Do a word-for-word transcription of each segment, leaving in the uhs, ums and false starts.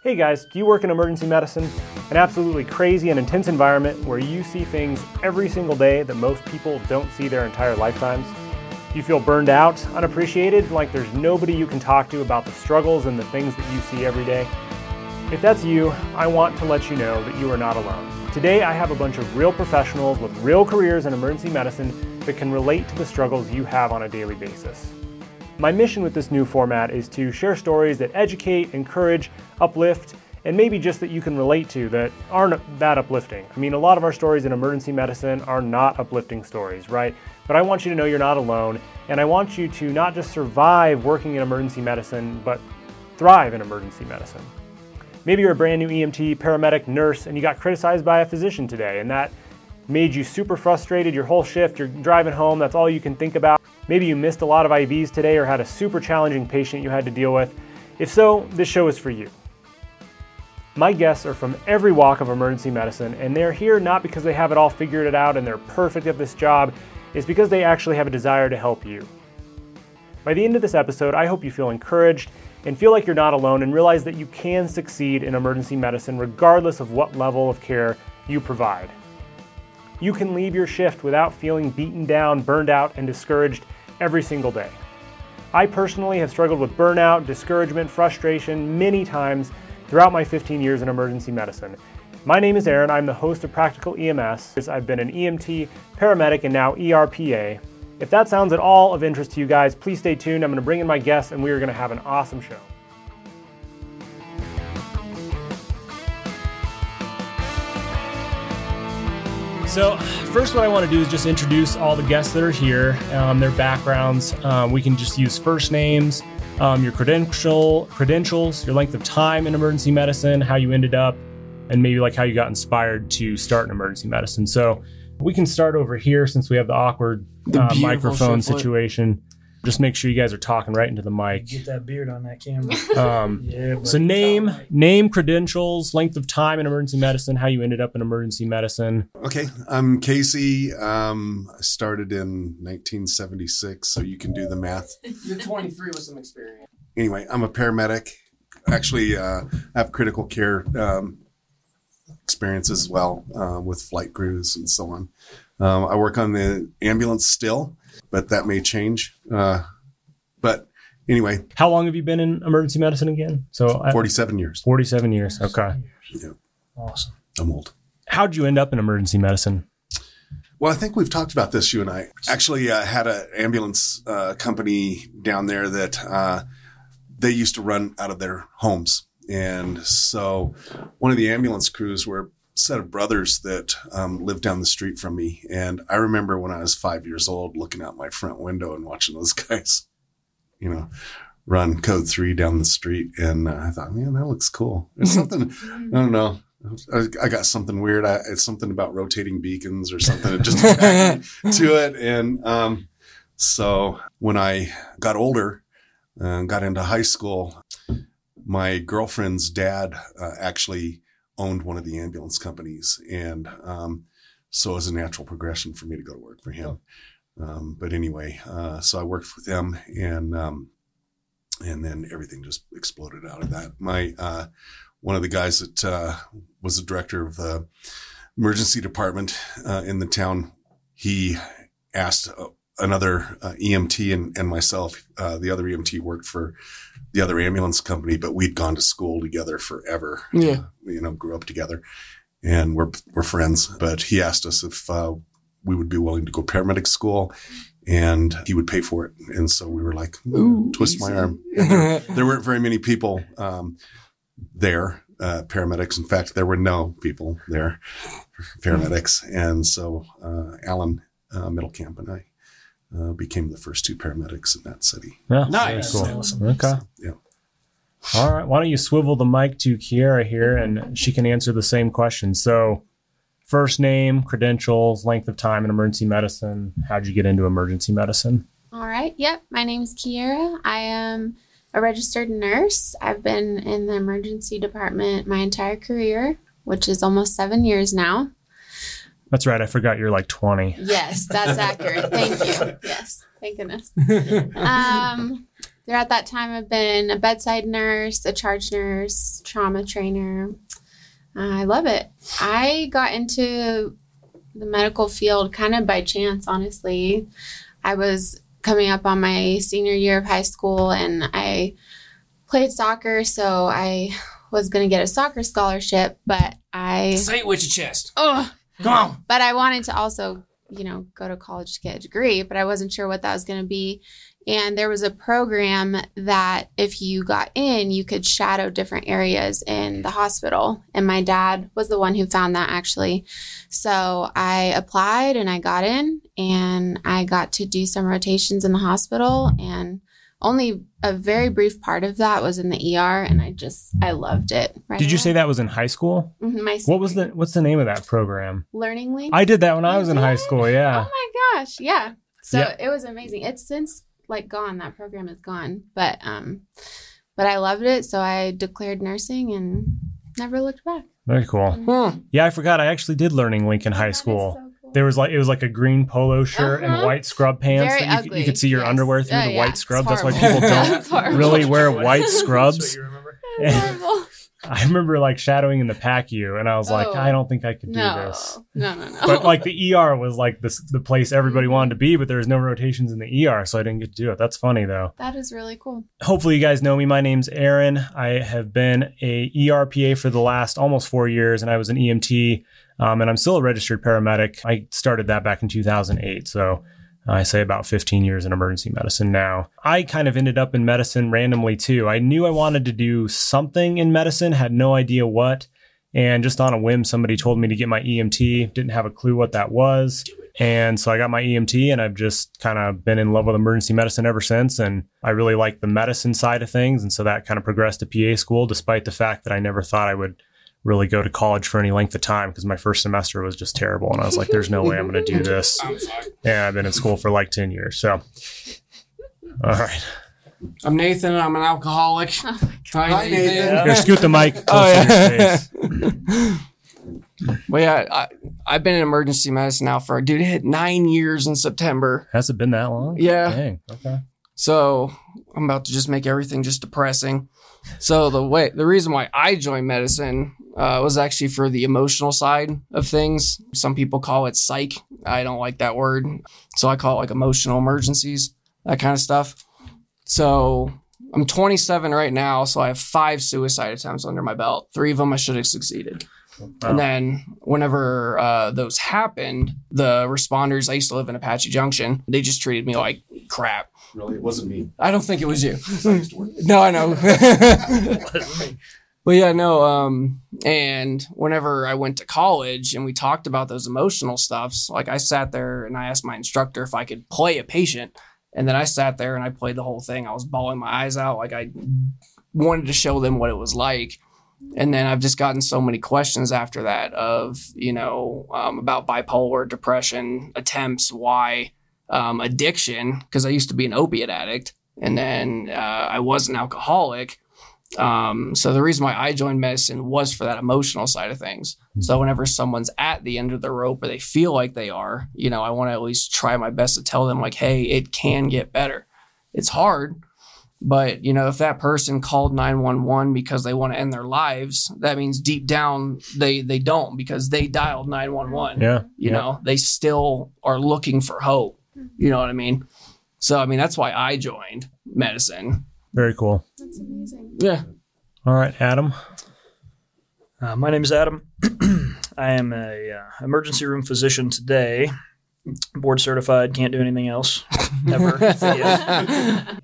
Hey guys, do you work in emergency medicine? An absolutely crazy and intense environment where you see things every single day that most people don't see their entire lifetimes? Do you feel burned out, unappreciated, like there's nobody you can talk to about the struggles and the things that you see every day? If that's you, I want to let you know that you are not alone. Today I have a bunch of real professionals with real careers in emergency medicine that can relate to the struggles you have on a daily basis. My mission with this new format is to share stories that educate, encourage, uplift, and maybe just that you can relate to that aren't that uplifting. I mean, a lot of our stories in emergency medicine are not uplifting stories, right? But I want you to know you're not alone, and I want you to not just survive working in emergency medicine, but thrive in emergency medicine. Maybe you're a brand new E M T, paramedic, nurse, and you got criticized by a physician today, and that made you super frustrated your whole shift, you're driving home, that's all you can think about. Maybe you missed a lot of I Vs today or had a super challenging patient you had to deal with. If so, this show is for you. My guests are from every walk of emergency medicine, and they're here not because they have it all figured it out and they're perfect at this job, it's because they actually have a desire to help you. By the end of this episode, I hope you feel encouraged and feel like you're not alone and realize that you can succeed in emergency medicine regardless of what level of care you provide. You can leave your shift without feeling beaten down, burned out, and discouraged every single day. I personally have struggled with burnout, discouragement, frustration many times throughout my fifteen years in emergency medicine. My name is Aaron, I'm the host of Practical E M S. I've been an E M T, paramedic, and now E R P A. If that sounds at all of interest to you guys, please stay tuned. I'm gonna bring in my guests and we are gonna have an awesome show. So first what I want to do is just introduce all the guests that are here, um, their backgrounds. Um, we can just use first names, um, your credential, credentials, your length of time in emergency medicine, how you ended up, and maybe like how you got inspired to start in emergency medicine. So we can start over here since we have the awkward uh, the microphone shiflet. situation. Just make sure you guys are talking right into the mic. Get that beard on that camera. Um, yeah, so name, name, credentials, length of time in emergency medicine, how you ended up in emergency medicine. Okay, I'm Casey. Um, I started in nineteen seventy-six, so you can do the math. You're twenty-three with some experience. Anyway, I'm a paramedic. Actually, uh, I have critical care um, experience as well uh, with flight crews and so on. Um, I work on the ambulance still, but that may change. Uh, but anyway. How long have you been in emergency medicine again? So forty-seven years. forty-seven years. Okay. Yeah. Awesome. I'm old. How'd you end up in emergency medicine? Well, I think we've talked about this, you and I. Actually, I uh, had an ambulance uh, company down there that uh, they used to run out of their homes. And so one of the ambulance crews were set of brothers that um, lived down the street from me. And I remember when I was five years old, looking out my front window and watching those guys, you know, run code three down the street. And uh, I thought, man, that looks cool. There's something, I don't know. I, I got something weird. I, it's something about rotating beacons or something. It just to it. And um, so when I got older and got into high school, my girlfriend's dad uh, actually owned one of the ambulance companies. And um, so it was a natural progression for me to go to work for him. Um, but anyway, uh, so I worked for them and um, and then everything just exploded out of that. My uh, one of the guys that uh, was the director of the emergency department uh, in the town, he asked uh, another uh, E M T and, and myself, uh, the other E M T worked for the other ambulance company, but we'd gone to school together forever. Yeah. Uh, you know, grew up together and we're, we're friends, but he asked us if, uh, we would be willing to go paramedic school and he would pay for it. And so we were like, ooh, twist easy. My arm. There, there weren't very many people, um, there, uh, paramedics. In fact, there were no people there, paramedics. And so, uh, Alan, uh, Middlecamp and I, Uh, became the first two paramedics in that city. Yeah, nice. Cool. Awesome. Okay. Yeah. All right. Why don't you swivel the mic to Kiara here and she can answer the same question. So first name, credentials, length of time in emergency medicine. How'd you get into emergency medicine? All right. Yep. My name's Kiara. I am a registered nurse. I've been in the emergency department my entire career, which is almost seven years now. That's right. I forgot you're like twenty. Yes, that's accurate. Thank you. Yes. Thank goodness. Um, Throughout that time, I've been a bedside nurse, a charge nurse, trauma trainer. Uh, I love it. I got into the medical field kind of by chance, honestly. I was coming up on my senior year of high school, and I played soccer, so I was going to get a soccer scholarship, but I... Say it with your chest. Oh, come on. But I wanted to also, you know, go to college to get a degree, but I wasn't sure what that was going to be. And there was a program that if you got in, you could shadow different areas in the hospital. And my dad was the one who found that, actually. So I applied and I got in, and I got to do some rotations in the hospital. And only a very brief part of that was in the E R. And I just, I loved it. Right. Did you now? say that was in high school? Mm-hmm, my what was the, what's the name of that program? Learning Link. I did that when you I was did? in high school. Yeah. Oh my gosh. Yeah. So yeah. It was amazing. It's since like gone, that program is gone, but, um, but I loved it. So I declared nursing and never looked back. Very cool. Mm-hmm. Yeah. I forgot. I actually did Learning Link in high school. So cool. There was like, it was like a green polo shirt uh-huh. and white scrub pants. Very that you, you could see your yes. underwear through uh, the yeah. white scrub. That's why people don't really wear white scrubs. You remember. I remember like shadowing in the P A C U, and I was oh. like, I don't think I could do no. this. No, no, no. But like the E R was like this, the place everybody wanted to be, but there was no rotations in the E R, so I didn't get to do it. That's funny though. That is really cool. Hopefully you guys know me. My name's Aaron. I have been a E R P A for the last almost four years, and I was an E M T, um, and I'm still a registered paramedic. I started that back in two thousand eight, so I say about fifteen years in emergency medicine now. I kind of ended up in medicine randomly too. I knew I wanted to do something in medicine, had no idea what. And just on a whim, somebody told me to get my E M T, didn't have a clue what that was. And so I got my E M T, and I've just kind of been in love with emergency medicine ever since. And I really like the medicine side of things. And so that kind of progressed to P A school, despite the fact that I never thought I would really go to college for any length of time, because my first semester was just terrible. And I was like, there's no way I'm going to do this. And I've been in school for like ten years. So, all right. I'm Nathan. I'm an alcoholic. Oh Hi, Hi, Nathan. Nathan. Here, scoot the mic closer oh, yeah. to your face. Well, yeah, I, I've been in emergency medicine now for, dude, it hit nine years in September. Has it been that long? Yeah. Dang. Okay. So I'm about to just make everything just depressing. So the way, the reason why I joined medicine uh, was actually for the emotional side of things. Some people call it psych. I don't like that word. So I call it like emotional emergencies, that kind of stuff. So I'm twenty-seven right now. So I have five suicide attempts under my belt. Three of them I should have succeeded. Wow. And then whenever uh, those happened, the responders, I used to live in Apache Junction. They just treated me like crap. Really? It wasn't me. I don't think it was you. I used to work. No, I know. It wasn't me. But yeah, no. Um, and whenever I went to college and we talked about those emotional stuffs, like I sat there and I asked my instructor if I could play a patient. And then I sat there and I played the whole thing. I was bawling my eyes out. Like I wanted to show them what it was like. And then I've just gotten so many questions after that of, you know, um, about bipolar, depression, attempts, why, um, addiction, because I used to be an opiate addict, and then uh, I was an alcoholic. Um, so the reason why I joined medicine was for that emotional side of things. So whenever someone's at the end of the rope or they feel like they are, you know, I want to at least try my best to tell them like, hey, it can get better. It's hard. But, you know, if that person called nine one one because they want to end their lives, that means deep down they they don't, because they dialed nine one one. Yeah. You yeah. know, they still are looking for hope. You know what I mean? So, I mean, that's why I joined medicine. Very cool. That's amazing. Yeah. All right, Adam. Uh, my name is Adam. I am a uh, emergency room physician today. Board certified, can't do anything else, ever.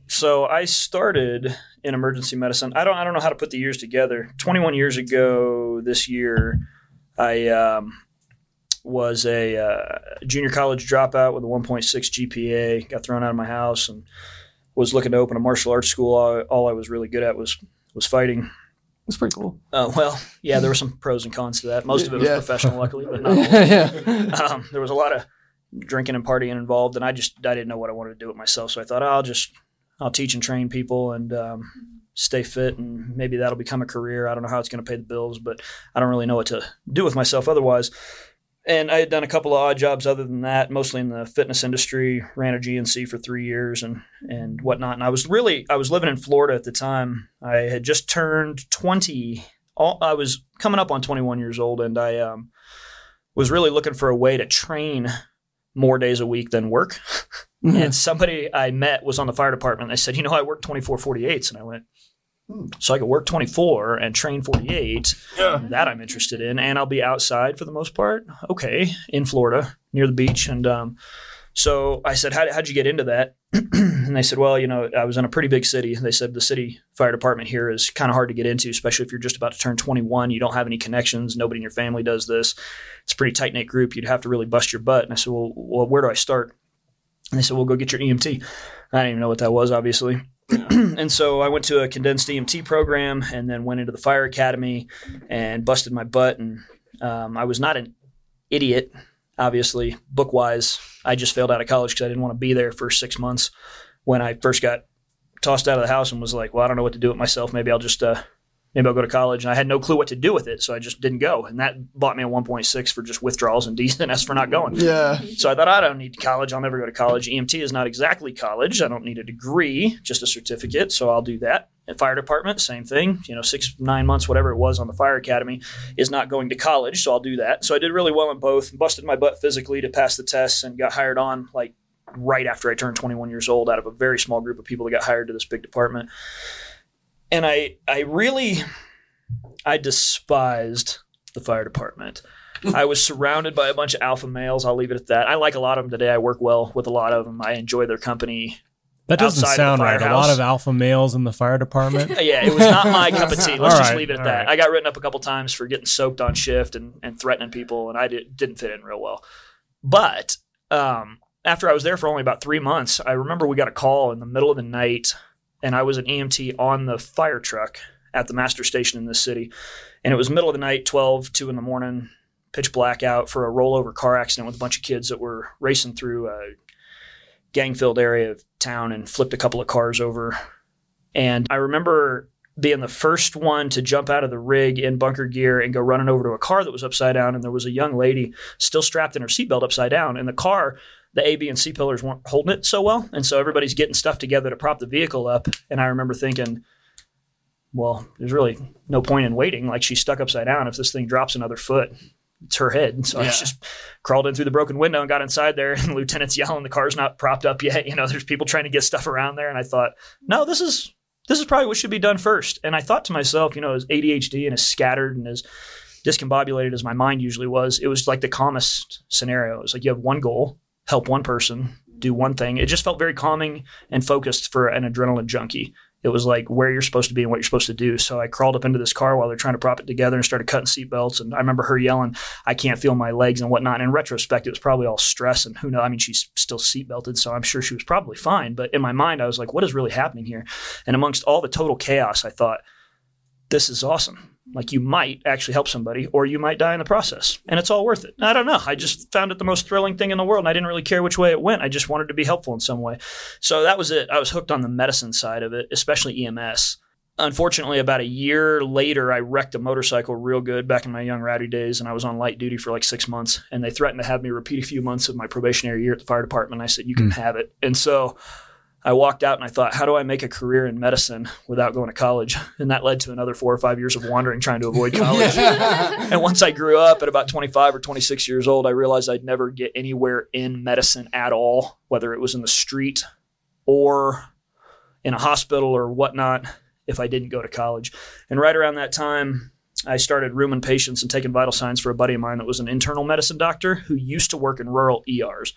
So I started in emergency medicine. I don't I don't know how to put the years together. twenty-one years ago this year, I um, was a uh, junior college dropout with a one point six G P A, got thrown out of my house and was looking to open a martial arts school. All, all I was really good at was was fighting. It's pretty cool. Uh, well, yeah, there were some pros and cons to that. Most of it was yeah. professional, luckily, but not all. yeah. um, there was a lot of drinking and partying involved, and I just I didn't know what I wanted to do with myself, so I thought oh, I'll just I'll teach and train people and um, stay fit, and maybe that'll become a career. I don't know how it's going to pay the bills, but I don't really know what to do with myself otherwise. And I had done a couple of odd jobs other than that, mostly in the fitness industry, ran a G N C for three years and, and whatnot. And I was really, I was living in Florida at the time. I had just turned twenty. All, I was coming up on twenty-one years old, and I um, was really looking for a way to train more days a week than work. Mm-hmm. And somebody I met was on the fire department. They said, you know, I work twenty-four forty-eights. And I went, hmm. so I could work twenty-four and train forty-eight. Yeah. That I'm interested in. And I'll be outside for the most part. Okay. In Florida, near the beach. And um, so I said, How, how'd you get into that? And they said, well, you know, I was in a pretty big city. They said the city fire department here is kind of hard to get into, especially if you're just about to turn twenty-one. You don't have any connections. Nobody in your family does this. It's a pretty tight-knit group. You'd have to really bust your butt. And I said, well, well where do I start? And they said, well, go get your E M T. I didn't even know what that was, obviously. And so I went to a condensed E M T program and then went into the fire academy and busted my butt. And um, I was not an idiot, obviously, book-wise. I just failed out of college because I didn't want to be there for six months when I first got tossed out of the house and was like, well, I don't know what to do with myself. Maybe I'll just uh, maybe I'll go to college. And I had no clue what to do with it, so I just didn't go. And that bought me a one point six for just withdrawals and D S for not going. Yeah. So I thought, I don't need college. I'll never go to college. E M T is not exactly college. I don't need a degree, just a certificate, so I'll do that. And fire department, same thing. You know, six, nine months, whatever it was on the fire academy, is not going to college, so I'll do that. So I did really well in both, busted my butt physically to pass the tests, and got hired on like right after I turned twenty-one years old out of a very small group of people that got hired to this big department. And I, I really, I despised the fire department. I was surrounded by a bunch of alpha males. I'll leave it at that. I like a lot of them today. I work well with a lot of them. I enjoy their company. That doesn't sound right. A lot of alpha males in the fire department. Yeah, it was not my cup of tea. Let's all just right, leave it at that. Right. I got written up a couple times for getting soaked on shift and, and threatening people, and I did, didn't fit in real well. But um, after I was there for only about three months, I remember we got a call in the middle of the night, and I was an E M T on the fire truck at the master station in this city. And it was middle of the night, twelve, two in the morning, pitch black out for a rollover car accident with a bunch of kids that were racing through a gang-filled area of town and flipped a couple of cars over. And I remember being the first one to jump out of the rig in bunker gear and go running over to a car that was upside down. And there was a young lady still strapped in her seatbelt upside down. And the car, the A, B, and C pillars weren't holding it so well. And so everybody's getting stuff together to prop the vehicle up. And I remember thinking, well, there's really no point in waiting. Like, she's stuck upside down. If this thing drops another foot, it's her head. And so yeah. I just crawled in through the broken window and got inside there, and the lieutenant's yelling, the car's not propped up yet. You know, there's people trying to get stuff around there. And I thought, no, this is, this is probably what should be done first. And I thought to myself, you know, as A D H D and as scattered and as discombobulated as my mind usually was, it was like the calmest scenario. It was like, you have one goal, help one person, do one thing. It just felt very calming and focused for an adrenaline junkie. It was like where you're supposed to be and what you're supposed to do. So I crawled up into this car while they're trying to prop it together and started cutting seatbelts. And I remember her yelling, I can't feel my legs and whatnot. And in retrospect, it was probably all stress and who knows. I mean, she's still seatbelted, so I'm sure she was probably fine. But in my mind, I was like, what is really happening here? And amongst all the total chaos, I thought, this is awesome. Like, you might actually help somebody, or you might die in the process, and it's all worth it. I don't know. I just found it the most thrilling thing in the world, and I didn't really care which way it went. I just wanted to be helpful in some way. So that was it. I was hooked on the medicine side of it, especially E M S. Unfortunately, about a year later, I wrecked a motorcycle real good back in my young rowdy days, and I was on light duty for like six months, and they threatened to have me repeat a few months of my probationary year at the fire department. I said, you can mm. have it. And so I walked out and I thought, how do I make a career in medicine without going to college? And that led to another four or five years of wandering, trying to avoid college. Yeah. And once I grew up at about twenty-five or twenty-six years old, I realized I'd never get anywhere in medicine at all, whether it was in the street or in a hospital or whatnot, if I didn't go to college. And right around that time, I started rooming patients and taking vital signs for a buddy of mine that was an internal medicine doctor who used to work in rural E Rs.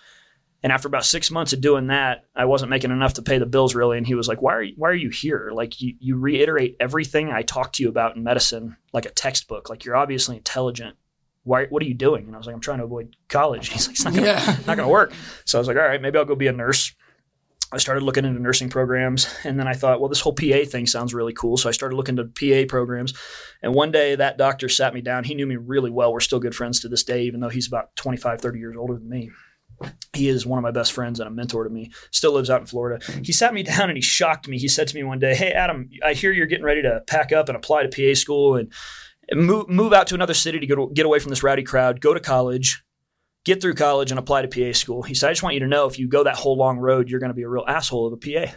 And after about six months of doing that, I wasn't making enough to pay the bills, really. And he was like, why are you, why are you here? Like, you, you reiterate everything I talk to you about in medicine like a textbook. Like, you're obviously intelligent. Why? What are you doing? And I was like, I'm trying to avoid college. And he's like, it's not going yeah. to work. So I was like, all right, maybe I'll go be a nurse. I started looking into nursing programs. And then I thought, well, this whole P A thing sounds really cool. So I started looking into P A programs. And one day that doctor sat me down. He knew me really well. We're still good friends to this day, even though he's about twenty-five, thirty years older than me. He is one of my best friends and a mentor to me, still lives out in Florida. He sat me down and he shocked me. He said to me one day, hey, Adam, I hear you're getting ready to pack up and apply to P A school and move, move out to another city to get, get away from this rowdy crowd, go to college, get through college and apply to P A school. He said, I just want you to know if you go that whole long road, you're going to be a real asshole of a P A.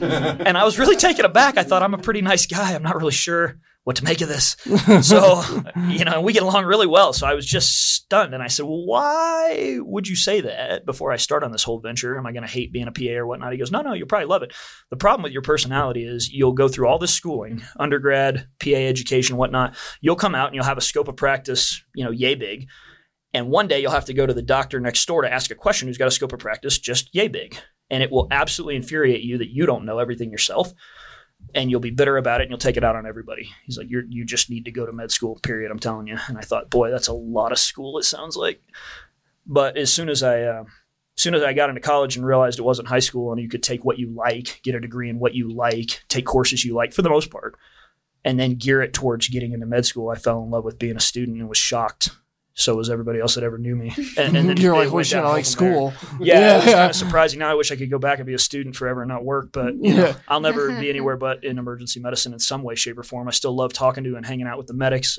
And I was really taken aback. I thought, I'm a pretty nice guy. I'm not really sure what to make of this. So, you know, we get along really well. So I was just stunned. And I said, well, why would you say that before I start on this whole venture? Am I going to hate being a P A or whatnot? He goes, no, no, you'll probably love it. The problem with your personality is you'll go through all this schooling, undergrad, P A education, whatnot. You'll come out and you'll have a scope of practice, you know, yay big. And one day you'll have to go to the doctor next door to ask a question who's got a scope of practice just yay big. And it will absolutely infuriate you that you don't know everything yourself. And you'll be bitter about it and you'll take it out on everybody. He's like, you're, you just need to go to med school, period. I'm telling you. And I thought, boy, that's a lot of school, it sounds like. But as soon as I uh, as soon as I got into college and realized it wasn't high school and you could take what you like, get a degree in what you like, take courses you like for the most part, and then gear it towards getting into med school, I fell in love with being a student and was shocked. So was everybody else that ever knew me. And, and then you're like, wish I like school. Yeah, yeah. It's kind of surprising. Now I wish I could go back and be a student forever and not work, but you yeah. know, I'll never be anywhere but in emergency medicine in some way, shape, or form. I still love talking to and hanging out with the medics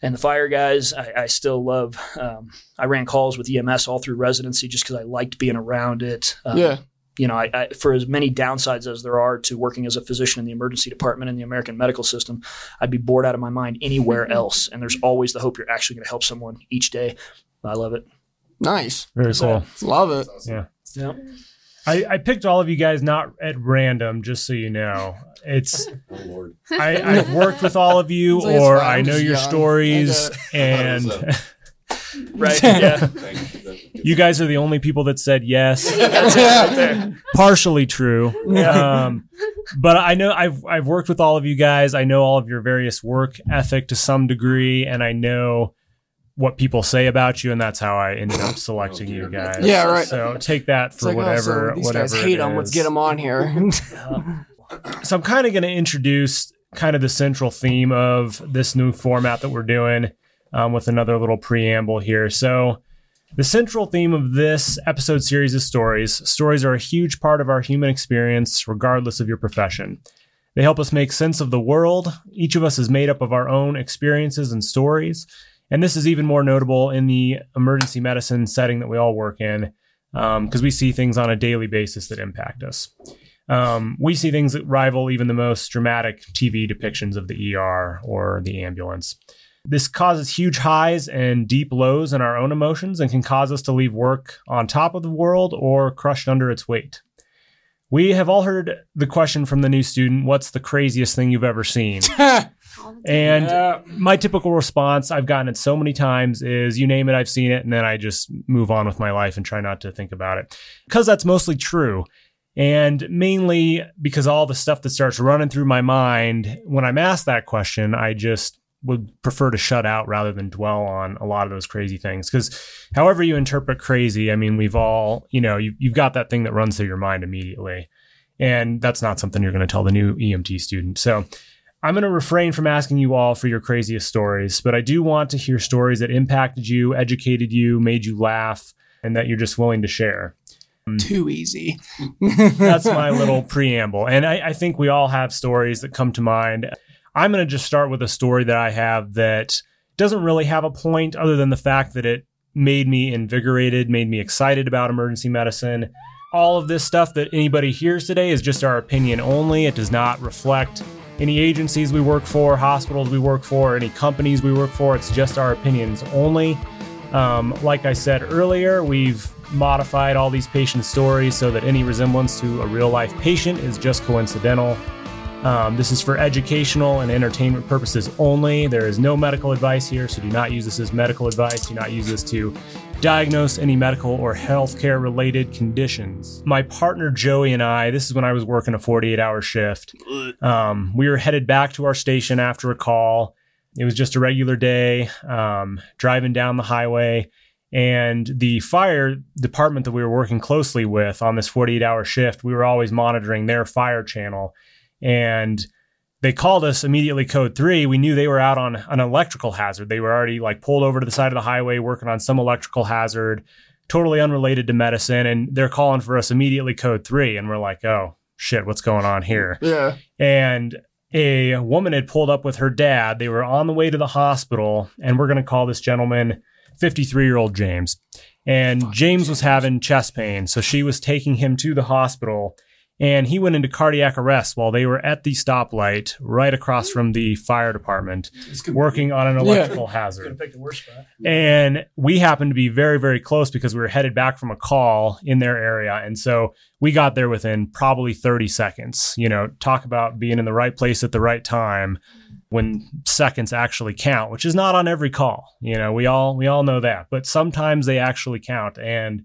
and the fire guys. I, I still love, um, I ran calls with E M S all through residency just because I liked being around it. Um, yeah. You know, I, I, for as many downsides as there are to working as a physician in the emergency department in the American medical system, I'd be bored out of my mind anywhere else. And there's always the hope you're actually going to help someone each day. I love it. Nice. Very cool. Yeah. Love it. Awesome. Yeah. Yeah. I, I picked all of you guys not at random, just so you know. It's oh, Lord. I, I've worked with all of you, like or I know your young. stories. And... Right. Yeah. You guys are the only people that said yes. That's right there. Partially true. Um, but I know I've I've worked with all of you guys. I know all of your various work ethic to some degree, and I know what people say about you, and that's how I ended up selecting oh, you guys. Yeah, right. So take that for like, whatever. Oh, so these whatever guys hate them. Let's get them on here. So I'm kind of going to introduce kind of the central theme of this new format that we're doing. Um, with another little preamble here. So the central theme of this episode series is stories. Stories are a huge part of our human experience, regardless of your profession. They help us make sense of the world. Each of us is made up of our own experiences and stories. And this is even more notable in the emergency medicine setting that we all work in, um, because we see things on a daily basis that impact us. Um, we see things that rival even the most dramatic T V depictions of the E R or the ambulance. This causes huge highs and deep lows in our own emotions and can cause us to leave work on top of the world or crushed under its weight. We have all heard the question from the new student, what's the craziest thing you've ever seen? And yeah. my typical response, I've gotten it so many times, is you name it, I've seen it, and then I just move on with my life and try not to think about it. Because that's mostly true. And mainly because all the stuff that starts running through my mind, when I'm asked that question, I just... would prefer to shut out rather than dwell on a lot of those crazy things. Because however you interpret crazy, I mean, we've all, you know, you, you've got that thing that runs through your mind immediately. And that's not something you're going to tell the new E M T student. So I'm going to refrain from asking you all for your craziest stories, but I do want to hear stories that impacted you, educated you, made you laugh, and that you're just willing to share. Too easy. That's my little preamble. And I, I think we all have stories that come to mind. I'm going to just start with a story that I have that doesn't really have a point other than the fact that it made me invigorated, made me excited about emergency medicine. All of this stuff that anybody hears today is just our opinion only. It does not reflect any agencies we work for, hospitals we work for, any companies we work for. It's just our opinions only. Um, like I said earlier, we've modified all these patient stories so that any resemblance to a real life patient is just coincidental. Um, this is for educational and entertainment purposes only. There is no medical advice here, so do not use this as medical advice. Do not use this to diagnose any medical or healthcare related conditions. My partner Joey and I, this is when I was working a forty-eight hour shift. Um, we were headed back to our station after a call. It was just a regular day, um, driving down the highway, and the fire department that we were working closely with on this forty-eight hour shift, we were always monitoring their fire channel. And they called us immediately code three. We knew they were out on an electrical hazard. They were already like pulled over to the side of the highway, working on some electrical hazard, totally unrelated to medicine. And they're calling for us immediately code three. And we're like, oh shit, what's going on here? Yeah. And a woman had pulled up with her dad. They were on the way to the hospital, and we're going to call this gentleman fifty-three-year-old James. And Fuck James Jesus. was having chest pain, so she was taking him to the hospital. And he went into cardiac arrest while they were at the stoplight right across from the fire department working on an electrical yeah. hazard. Pick the worst spot. And we happened to be very, very close because we were headed back from a call in their area. And so we got there within probably thirty seconds. You know, talk about being in the right place at the right time when seconds actually count, which is not on every call. You know, we all we all know that, but sometimes they actually count. And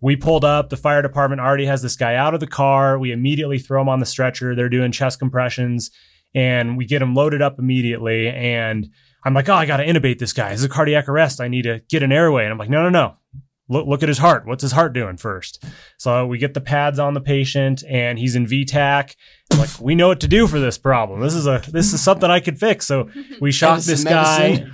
we pulled up. The fire department already has this guy out of the car. We immediately throw him on the stretcher. They're doing chest compressions, and we get him loaded up immediately. And I'm like, oh, I got to intubate this guy. This is a cardiac arrest. I need to get an airway. And I'm like, no, no, no. Look, look at his heart. What's his heart doing first? So we get the pads on the patient, and he's in V TAC. I'm like, we know what to do for this problem. This is a this is something I could fix. So we shot this guy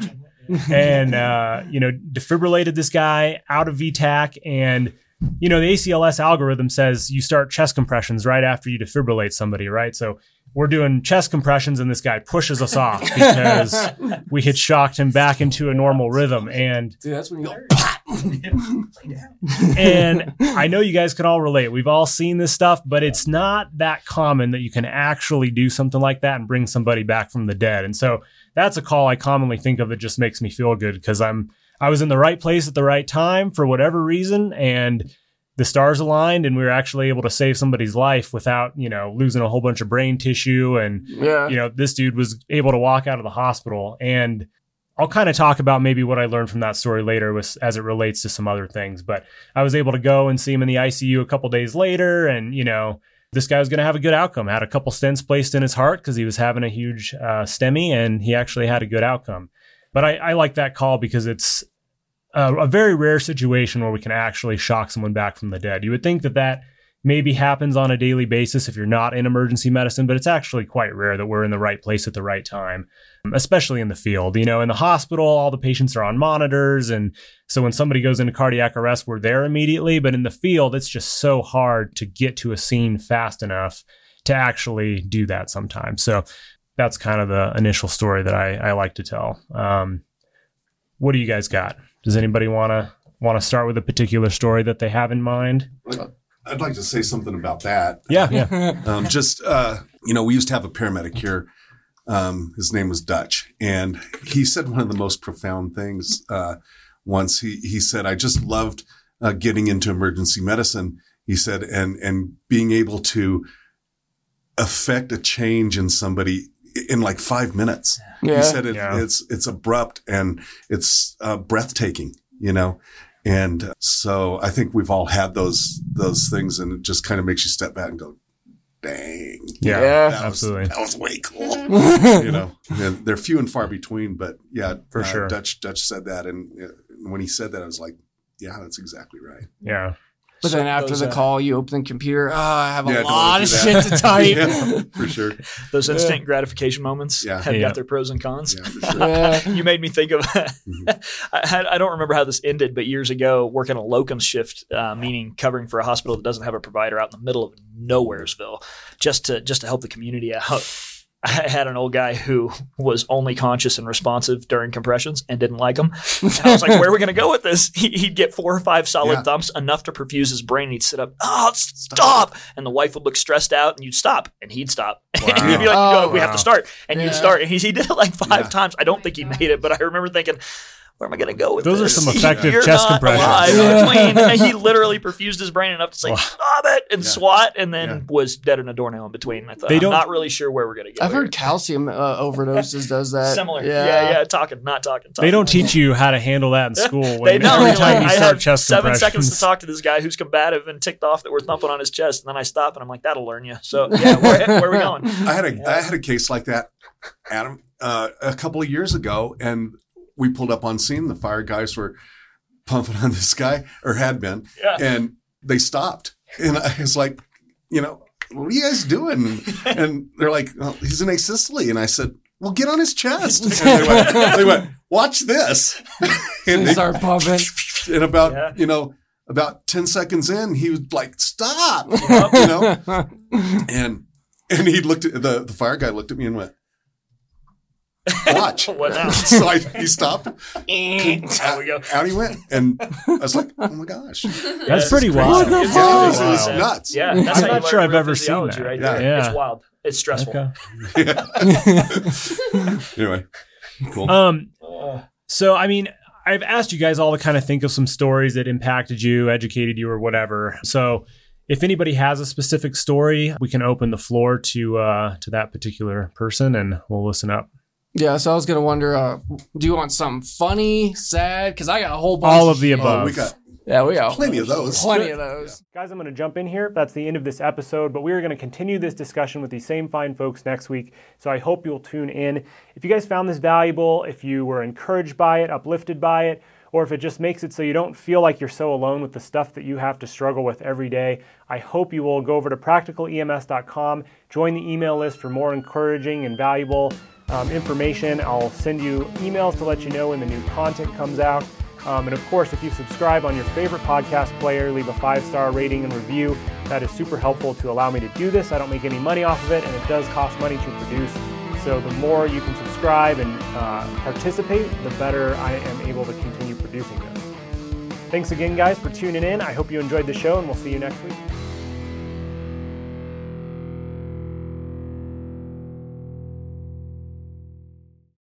and uh, you know defibrillated this guy out of V TAC. And you know, the A C L S algorithm says you start chest compressions right after you defibrillate somebody, right? So we're doing chest compressions and this guy pushes us off because we had shocked him back into a normal rhythm. And dude, that's when you go. And I know you guys can all relate. We've all seen this stuff, but it's not that common that you can actually do something like that and bring somebody back from the dead. And so that's a call I commonly think of. It just makes me feel good because I'm I was in the right place at the right time for whatever reason, and the stars aligned, and we were actually able to save somebody's life without, you know, losing a whole bunch of brain tissue. And, yeah. you know, this dude was able to walk out of the hospital. And I'll kind of talk about maybe what I learned from that story later was, as it relates to some other things. But I was able to go and see him in the I C U a couple days later. And, you know, this guy was going to have a good outcome. Had a couple stents placed in his heart because he was having a huge uh, STEMI, and he actually had a good outcome. But I, I like that call because it's a, a very rare situation where we can actually shock someone back from the dead. You would think that that maybe happens on a daily basis if you're not in emergency medicine, but it's actually quite rare that we're in the right place at the right time, especially in the field. You know, in the hospital, all the patients are on monitors. And so when somebody goes into cardiac arrest, we're there immediately. But in the field, it's just so hard to get to a scene fast enough to actually do that sometimes. So that's kind of the initial story that I, I like to tell. Um, what do you guys got? Does anybody want to want to start with a particular story that they have in mind? I'd like to say something about that. Yeah, yeah. um, just uh, you know, we used to have a paramedic here. Um, his name was Dutch, and he said one of the most profound things uh, once. He he said, "I just loved uh, getting into emergency medicine." He said, and and being able to affect a change in somebody in like five minutes. Yeah. He said it, yeah. it's, it's abrupt and it's uh, breathtaking, you know? And so I think we've all had those, those things, and it just kind of makes you step back and go, dang. Yeah, yeah, that absolutely. Was, that was way cool. You know, and they're few and far between, but yeah, for uh, sure. Dutch, Dutch said that. And uh, when he said that, I was like, yeah, that's exactly right. Yeah. But so then after those, the call, uh, you open the computer. Oh, I have a yeah, lot of shit to type. Yeah, for sure. Those yeah. instant gratification moments yeah. have yeah. got their pros and cons. Yeah, for sure. yeah. You made me think of, mm-hmm. I, had, I don't remember how this ended, but years ago, working a locum shift, uh, meaning covering for a hospital that doesn't have a provider out in the middle of nowheresville, just to just to help the community out. I had an old guy who was only conscious and responsive during compressions and didn't like them. And I was like, where are we going to go with this? He'd get four or five solid yeah. thumps, enough to perfuse his brain. He'd sit up, oh, stop. stop. And the wife would look stressed out, and you'd stop, and he'd stop. Wow. And you'd be like, oh, no, we wow. have to start. And yeah. you'd start. And he, he did it like five yeah. times. I don't think he made it, but I remember thinking, where am I going to go with Those this? Those are some effective You're chest compressions. Yeah. And he literally perfused his brain enough to say, wow. stop it, and yeah. swat, and then yeah. was dead in a doornail in between. I thought, they I'm don't, not really sure where we're going to go. I've here. heard calcium uh, overdoses does that. Similar. Yeah. yeah, yeah, talking, not talking. talking. They don't teach you how to handle that in school. They don't. Every time you start chest seven compressions. Seven seconds to talk to this guy who's combative and ticked off that we're thumping on his chest, and then I stop, and I'm like, that'll learn you. So, yeah, where, where are we going? I had a yeah. I had a case like that, Adam, uh, a couple of years ago, and we pulled up on scene. The fire guys were pumping on this guy, or had been, yeah. and they stopped. And I was like, you know, what are you guys doing? And they're like, well, he's in asystole. And I said, well, get on his chest. And they went, they went, watch this. And they start pumping. And about, yeah. you know, about ten seconds in, he was like, stop, you know? and and he looked at, the, the fire guy looked at me and went, watch. What now? So I, he stopped. Out we go. Out he went. And I was like, oh my gosh. That's, that's pretty wild. What the it's, fuck? It's, it's, it's nuts. Yeah, that's I'm how not you sure I've ever seen that. Right yeah. Yeah. It's wild. It's stressful. Okay. Yeah. Anyway, cool. Um, so, I mean, I've asked you guys all to kind of think of some stories that impacted you, educated you, or whatever. So if anybody has a specific story, we can open the floor to uh, to that particular person and we'll listen up. Yeah, so I was going to wonder, uh, do you want something funny, sad? Because I got a whole bunch. All of the above. Oh, we got yeah, we got plenty of those. Plenty of those. Yeah. Guys, I'm going to jump in here. That's the end of this episode, but we're going to continue this discussion with these same fine folks next week. So I hope you'll tune in. If you guys found this valuable, if you were encouraged by it, uplifted by it, or if it just makes it so you don't feel like you're so alone with the stuff that you have to struggle with every day, I hope you will go over to practical E M S dot com, join the email list for more encouraging and valuable um, information. I'll send you emails to let you know when the new content comes out. Um, and of course, if you subscribe on your favorite podcast player, leave a five-star rating and review. That is super helpful to allow me to do this. I don't make any money off of it, and it does cost money to produce. So the more you can subscribe and uh, participate, the better I am able to continue producing this. Thanks again, guys, for tuning in. I hope you enjoyed the show, and we'll see you next week.